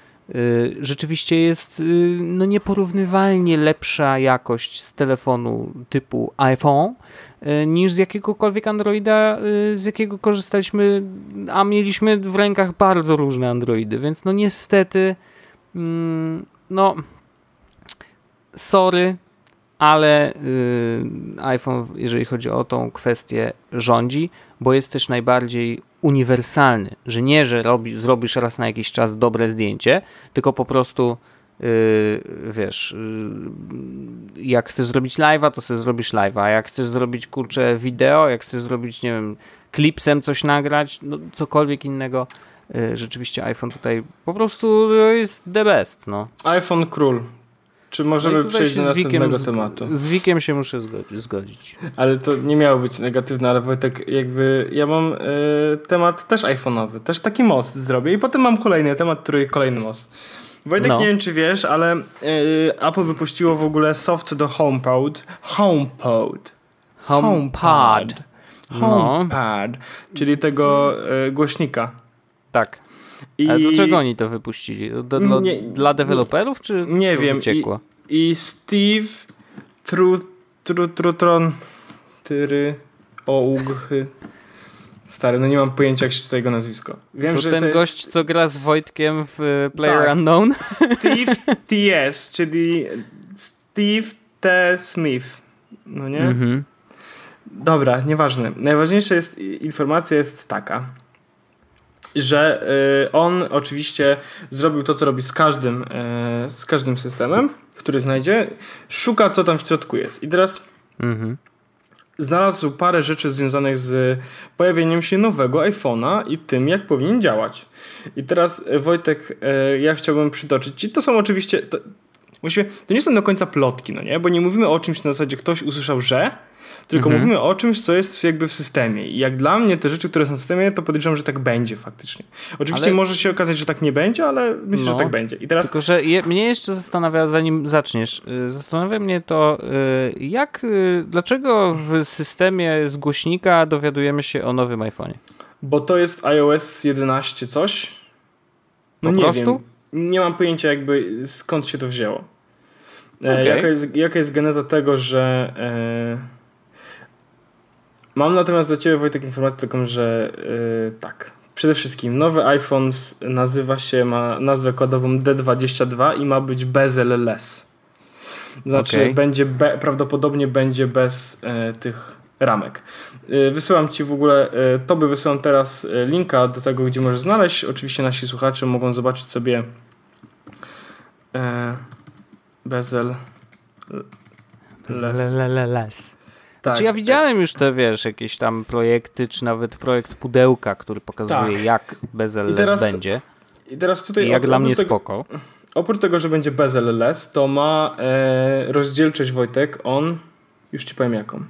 rzeczywiście jest no nieporównywalnie lepsza jakość z telefonu typu iPhone niż z jakiegokolwiek Androida, z jakiego korzystaliśmy, a mieliśmy w rękach bardzo różne Androidy, więc no niestety no sorry, ale iPhone, jeżeli chodzi o tą kwestię, rządzi, bo jest też najbardziej uniwersalny, że nie, że zrobisz raz na jakiś czas dobre zdjęcie, tylko po prostu wiesz, jak chcesz zrobić live'a, to sobie zrobisz live'a, jak chcesz zrobić, kurczę, wideo, jak chcesz zrobić, nie wiem, klipsem coś nagrać, no cokolwiek innego, rzeczywiście iPhone tutaj po prostu jest the best, no. iPhone król. Czy możemy przejść do następnego tematu? Z Wikiem się muszę zgodzić. Ale to nie miało być negatywne, ale Wojtek, jakby ja mam temat też iPhone'owy, też taki most zrobię i potem mam kolejny temat, który jest kolejny most. Wojtek, no. Nie wiem, czy wiesz, ale Apple wypuściło w ogóle soft do HomePod, czyli tego głośnika. Tak. Ale dlaczego oni to wypuścili? Dla deweloperów, czy nie wiem, uciekło? I Steve Trutron stary, no nie mam pojęcia, jak się czyta jego nazwisko. Wiem, to że ten to gość, jest... co gra z Wojtkiem w PlayerUnknown? Tak. Steve T.S., czyli Steve T. Smith. No nie? Mhm. Dobra, nieważne. Najważniejsza jest informacja jest taka, że on oczywiście zrobił to, co robi z każdym systemem, który znajdzie, szuka, co tam w środku jest. I teraz znalazł parę rzeczy związanych z pojawieniem się nowego iPhone'a i tym, jak powinien działać. I teraz Wojtek, ja chciałbym przytoczyć ci, to są oczywiście... właściwie to nie są do końca plotki, no nie? Bo nie mówimy o czymś na zasadzie ktoś usłyszał, że, tylko mówimy o czymś, co jest jakby w systemie. I jak dla mnie te rzeczy, które są w systemie, to podejrzewam, że tak będzie faktycznie. Oczywiście może się okazać, że tak nie będzie, ale myślę, że tak będzie. I teraz... Tylko, że mnie jeszcze zastanawia, zanim zaczniesz, zastanawia mnie to, jak, dlaczego w systemie z głośnika dowiadujemy się o nowym iPhone'ie? Bo to jest iOS 11 coś? No nie wiem. Nie mam pojęcia jakby skąd się to wzięło. Jaka jest geneza tego, że... Mam natomiast dla ciebie, Wojtek, informację taką, że tak. Przede wszystkim nowy iPhone nazywa się, ma nazwę kodową D22 i ma być bezel-less. Znaczy będzie prawdopodobnie będzie bez tych ramek. Wysyłam ci w ogóle, tobie wysyłam teraz linka do tego, gdzie możesz znaleźć. Oczywiście nasi słuchacze mogą zobaczyć sobie bezel-less. Tak, znaczy ja widziałem już te, wiesz, jakieś tam projekty, czy nawet projekt pudełka, który pokazuje jak bezel-less będzie. I teraz tutaj... I jak dla mnie spoko. Oprócz tego, że będzie bezel-less, to ma rozdzielczość, Wojtek, on... Już ci powiem jaką.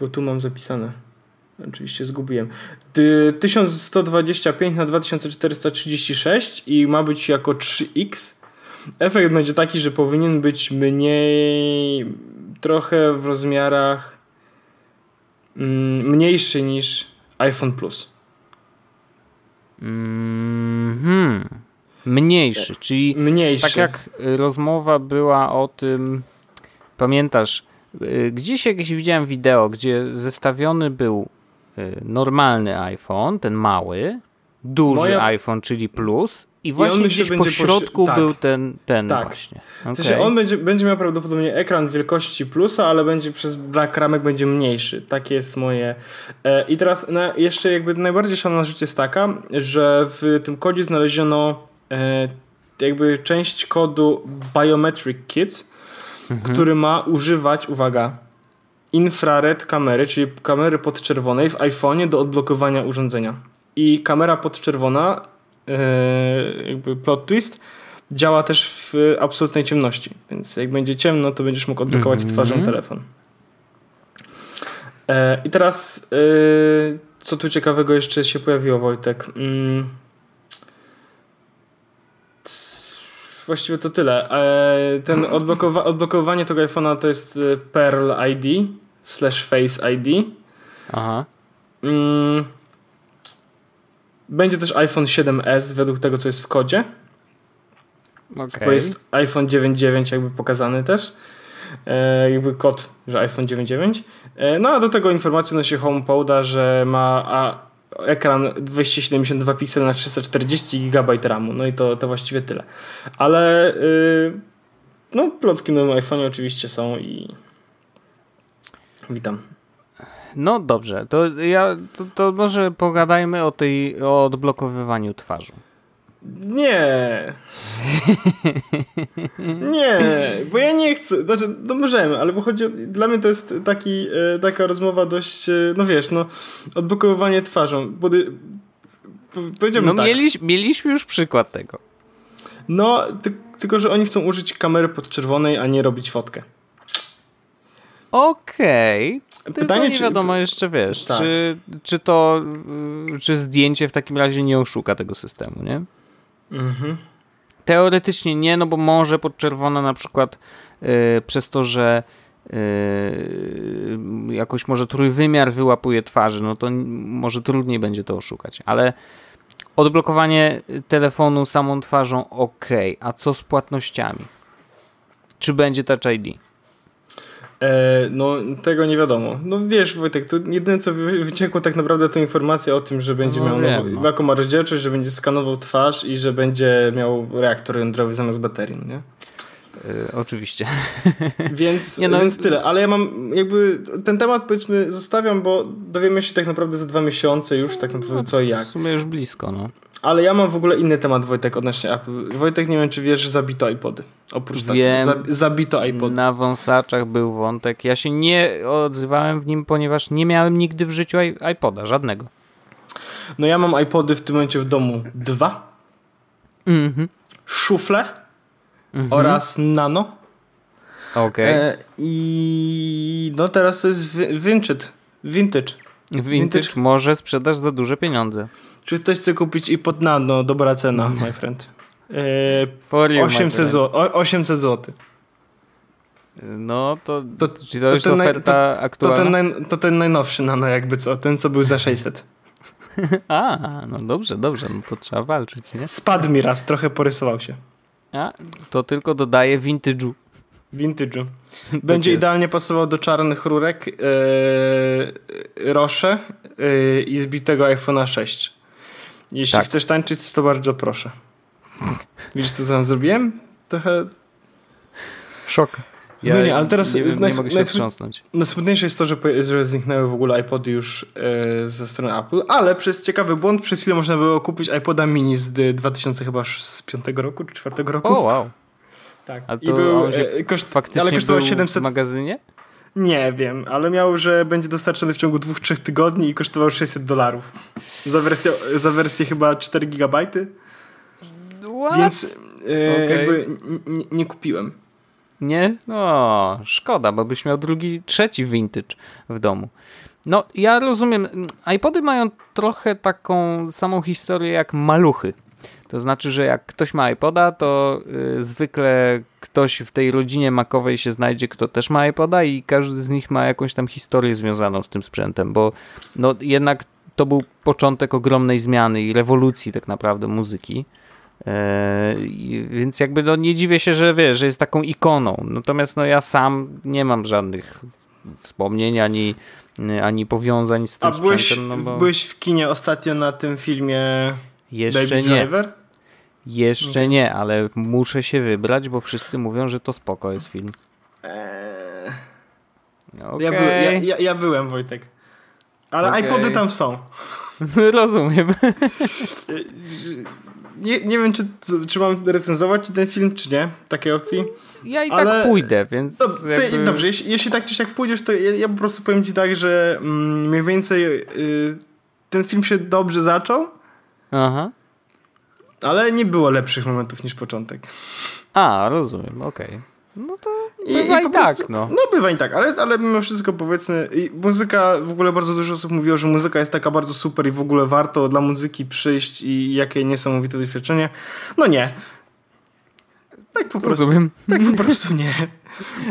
Bo tu mam zapisane. Oczywiście zgubiłem. 1125x2436 i ma być jako 3x. Efekt będzie taki, że powinien być mniej, trochę w rozmiarach mniejszy niż iPhone Plus. Mniejszy, czyli tak jak rozmowa była o tym, pamiętasz, gdzieś jakieś widziałem wideo, gdzie zestawiony był normalny iPhone, ten mały, duży iPhone, czyli Plus, i właśnie gdzieś po środku był ten właśnie. Okay. W sensie on będzie miał prawdopodobnie ekran wielkości plusa, ale będzie przez brak ramek będzie mniejszy. Takie jest moje... I teraz jeszcze jakby najbardziej szalona rzecz jest taka, że w tym kodzie znaleziono jakby część kodu Biometric Kit, który ma używać, uwaga, infrared kamery, czyli kamery podczerwonej w iPhone'ie do odblokowania urządzenia. I kamera podczerwona, jakby plot twist, działa też w absolutnej ciemności, więc jak będzie ciemno, to będziesz mógł odblokować twarzą telefon. I teraz co tu ciekawego jeszcze się pojawiło, Wojtek? Właściwie to tyle. Ten odblokowanie tego iPhone'a to jest Pearl ID / Face ID. Aha. Będzie też iPhone 7s według tego, co jest w kodzie. Bo jest iPhone 9.9 jakby pokazany też. Jakby kod, że iPhone 9.9. No a do tego informacja nosi HomePoda, że ma ekran 272 piksel na 340 GB RAM-u. No i to właściwie tyle. Ale no plotki na nowym iPhone'ie oczywiście są i witam. No dobrze, to może pogadajmy o odblokowywaniu twarzy. Nie, bo ja nie chcę, znaczy no możemy, ale bo chodzi o, dla mnie to jest taka rozmowa dość, no wiesz, no odblokowywanie twarzą. Powiedziałbym no tak. Mieliśmy już przykład tego. No, tylko, że oni chcą użyć kamery podczerwonej, a nie robić fotkę. Okej. Pytanie, nie wiadomo jeszcze, wiesz, tak. Czy zdjęcie w takim razie nie oszuka tego systemu, nie? Teoretycznie nie, no bo może podczerwona na przykład przez to, że jakoś może trójwymiar wyłapuje twarzy, no to może trudniej będzie to oszukać, ale odblokowanie telefonu samą twarzą a co z płatnościami? Czy będzie Touch ID? No tego nie wiadomo. No wiesz, Wojtek, to jedyne co wyciekło tak naprawdę to informacja o tym, że będzie miał jaką ma rozdzielczość, że będzie skanował twarz i że będzie miał reaktor jądrowy zamiast baterii, nie? Oczywiście. Więc tyle. Ale ja mam jakby ten temat, powiedzmy, zostawiam, bo dowiemy się tak naprawdę za 2 miesiące już tak naprawdę co i jak. W sumie już blisko, no. Ale ja mam w ogóle inny temat, Wojtek, odnośnie Apple. Wojtek, nie wiem, czy wiesz, że zabito iPody. Oprócz tego, zabito iPody. Na wąsaczach był wątek. Ja się nie odzywałem w nim, ponieważ nie miałem nigdy w życiu iPoda, żadnego. No ja mam iPody w tym momencie w domu 2. Szufle oraz Nano. Okay. I no teraz to jest Vintage. Vintage może sprzedasz za duże pieniądze. Czy ktoś chce kupić i pod Nano, dobra cena, my friend. 800 zł. No to już oferta aktualna. To ten najnowszy Nano jakby co, ten co był za 600. A, no dobrze, no to trzeba walczyć, nie? Spadł mi raz, trochę porysował się. A, to tylko dodaje vintage'u. Będzie idealnie pasował do czarnych rurek, rosze i zbitego iPhone'a 6. Jeśli chcesz tańczyć, to bardzo proszę. Wiesz, co tam zrobiłem? Trochę... Szok. Ja no nie, ale teraz nie mogę się wstrząsnąć. Najsmutniejsze jest to, że zniknęły w ogóle iPody już ze strony Apple, ale przez ciekawy błąd przez chwilę można było kupić iPoda mini z 2005 roku czy 2004 roku. O, wow. Tak. A to kosztował był 700 w magazynie? Nie wiem, ale miał, że będzie dostarczony w ciągu 2-3 tygodni i kosztował $600. Za wersję chyba 4 GB. Więc jakby nie kupiłem. Nie? No, szkoda, bo byś miał trzeci vintage w domu. No, ja rozumiem, iPody mają trochę taką samą historię jak maluchy. To znaczy, że jak ktoś ma iPoda, to zwykle ktoś w tej rodzinie makowej się znajdzie, kto też ma iPoda i każdy z nich ma jakąś tam historię związaną z tym sprzętem, bo no, jednak to był początek ogromnej zmiany i rewolucji tak naprawdę muzyki. Więc jakby no nie dziwię się, że wiesz, że jest taką ikoną. Natomiast no ja sam nie mam żadnych wspomnień ani powiązań z tym sprzętem. Byłeś w kinie ostatnio na tym filmie Baby Driver? Jeszcze nie, ale muszę się wybrać, bo wszyscy mówią, że to spoko jest film. Okay. Ja byłem, Wojtek. Ale iPody tam są. Rozumiem. Nie wiem, czy mam recenzować ten film, czy nie, takiej opcji. Ja i tak pójdę, więc... Dobrze, jeśli tak czy siak pójdziesz, to ja po prostu powiem ci tak, że mniej więcej ten film się dobrze zaczął, ale nie było lepszych momentów niż początek. A, rozumiem, okej. No to bywa i tak, no. No bywa i tak, ale mimo wszystko powiedzmy, muzyka, w ogóle bardzo dużo osób mówiło, że muzyka jest taka bardzo super i w ogóle warto dla muzyki przyjść i jakie niesamowite doświadczenie. No nie. Tak po prostu. Rozumiem. Tak po prostu nie.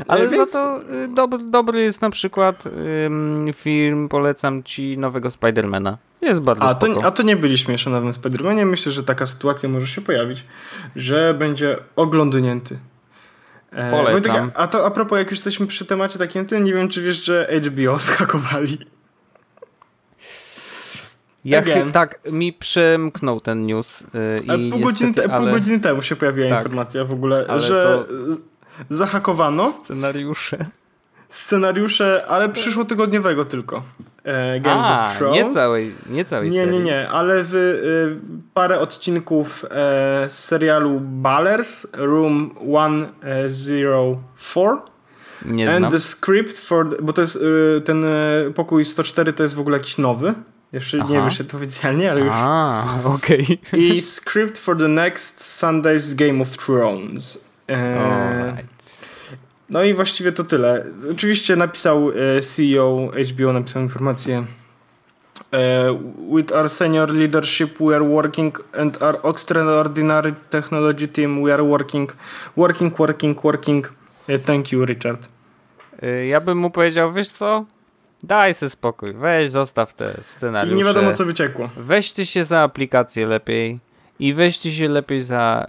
Ale więc... za to dobry jest na przykład film, polecam ci nowego Spidermana. Jest bardzo spoko. A to nie byliśmy jeszcze na nowym Spidermanie. Myślę, że taka sytuacja może się pojawić, że będzie oglądnięty. Wojtek, to a propos, jak już jesteśmy przy temacie takim, to nie wiem, czy wiesz, że HBO zhakowali. Tak, mi przemknął ten news. Pół godziny temu się pojawiła informacja w ogóle, że zahakowano scenariusze, ale przyszłotygodniowego tylko. Game of Thrones. Nie całej serii. Nie, ale parę odcinków z serialu Ballers, Room 104. Nie znam. And the script bo to jest ten pokój 104, to jest w ogóle jakiś nowy. Jeszcze nie wyszedł oficjalnie, ale już. Okay. I script for the next Sunday's Game of Thrones. No i właściwie to tyle. Oczywiście napisał CEO HBO, napisał informację. With our senior leadership we are working and our extraordinary technology team we are working. Thank you, Richard. Ja bym mu powiedział, wiesz co? Daj sobie spokój, weź zostaw te scenariusze. I nie wiadomo co wyciekło. Weźcie się za aplikację lepiej i weźcie się lepiej za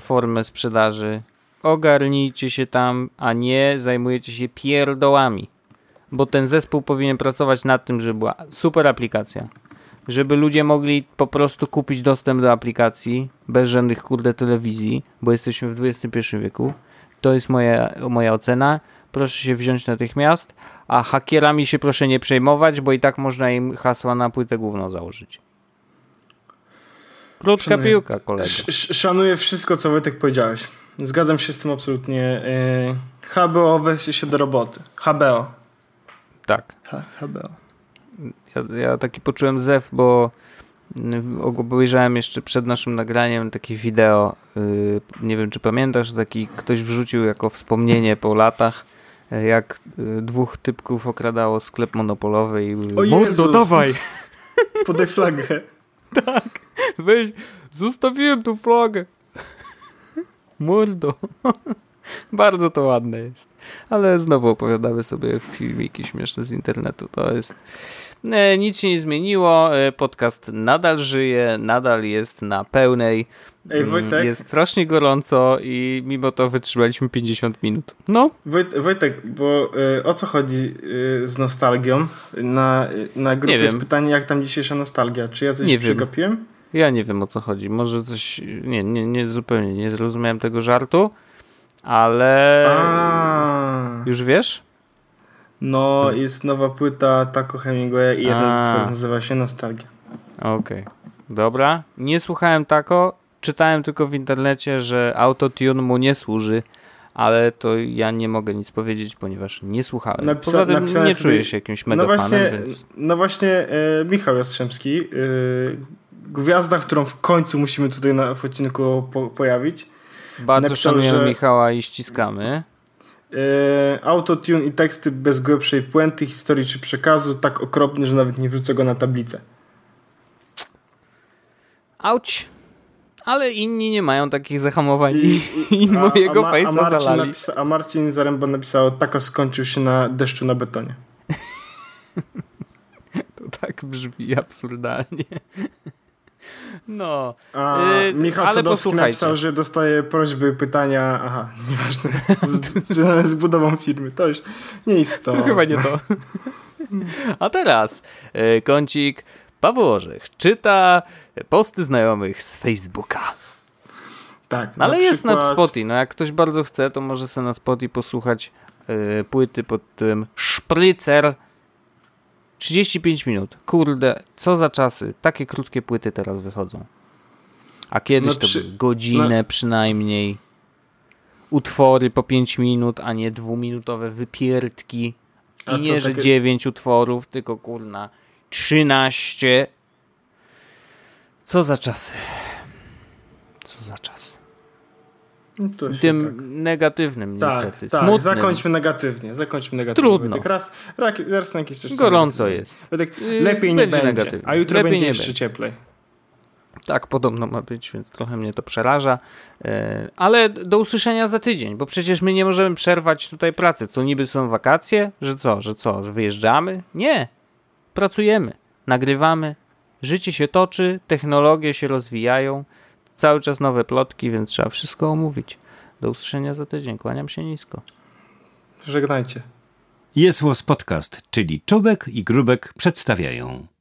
formę sprzedaży. Ogarnijcie się tam, a nie zajmujecie się pierdołami, bo ten zespół powinien pracować nad tym, żeby była super aplikacja, żeby ludzie mogli po prostu kupić dostęp do aplikacji bez żadnych telewizji, bo jesteśmy w XXI wieku. To jest moja ocena. Proszę się wziąć natychmiast, a hakierami się proszę nie przejmować, bo i tak można im hasła na płytę główną założyć. Krótka piłka, kolego. Szanuję wszystko, co Wojtek powiedziałeś. Zgadzam się z tym absolutnie. HBO, weźcie się do roboty. HBO. Tak. HBO. Ja taki poczułem zew, bo Obejrzałem jeszcze przed naszym nagraniem takie wideo, nie wiem czy pamiętasz, taki ktoś wrzucił jako wspomnienie po latach, jak dwóch typków okradało sklep monopolowy i... O Jezus, dawaj! Podaj flagę. Tak, weź, zostawiłem tu flagę. Mordo. Bardzo to ładne jest. Ale znowu opowiadamy sobie filmiki śmieszne z internetu. To jest... Nic się nie zmieniło. Podcast nadal żyje, nadal jest na pełnej. Ej, Wojtek. Jest strasznie gorąco i mimo to wytrzymaliśmy 50 minut. No. Wojtek, bo o co chodzi z nostalgią? Na grupie jest pytanie, jak tam dzisiejsza nostalgia? Czy ja coś przegapiłem? Ja nie wiem, o co chodzi. Może coś... Nie, zupełnie nie zrozumiałem tego żartu, ale... Już wiesz? No, jest nowa płyta Taco Hemingwaya i jeden z utworów nazywa się Nostalgia. Okej. Dobra. Nie słuchałem Taco, czytałem tylko w internecie, że autotune mu nie służy, ale to ja nie mogę nic powiedzieć, ponieważ nie słuchałem. Poza tym nie czuję się jakimś megafanem. No właśnie, Michał Jastrzębski, gwiazda, którą w końcu musimy tutaj w odcinku pojawić. Bardzo szanujemy Michała i ściskamy. Autotune i teksty bez głębszej puenty, historii czy przekazu, tak okropny, że nawet nie wrzucę go na tablicę. Auć. Ale inni nie mają takich zahamowań i mojego face'a zalali. A Marcin Zaręba napisał: Tako skończył się na deszczu na betonie. To tak brzmi absurdalnie. No. Michał Sadowski napisał, że dostaje prośby, pytania, nieważne, z budową firmy. To już nie istotne. Chyba nie to. A teraz kącik Paweł Orzech czyta posty znajomych z Facebooka. Tak. Ale na jest przykład... na Spotify. No jak ktoś bardzo chce, to może sobie na Spotify posłuchać płyty pod tym Szprycer. 35 minut. Kurde, co za czasy. Takie krótkie płyty teraz wychodzą. A kiedyś to godzinę przynajmniej. Utwory po 5 minut, a nie dwuminutowe wypierdki. I nie, że 9 utworów, tylko kurna 13. Co za czasy. Co za czasy. Tym negatywnym niestety. Tak, zakończmy negatywnie. Trudno. Raz na jakiś czas gorąco jest. Lepiej nie będzie, a jutro będzie jeszcze cieplej. Tak, podobno ma być, więc trochę mnie to przeraża. Ale do usłyszenia za tydzień, bo przecież my nie możemy przerwać tutaj pracy. Co niby są wakacje? Że wyjeżdżamy? Nie. Pracujemy, nagrywamy, życie się toczy, technologie się rozwijają. Cały czas nowe plotki, więc trzeba wszystko omówić. Do usłyszenia za tydzień. Kłaniam się nisko. Żegnajcie. Jest Was Podcast, czyli Czubek i Grubek przedstawiają.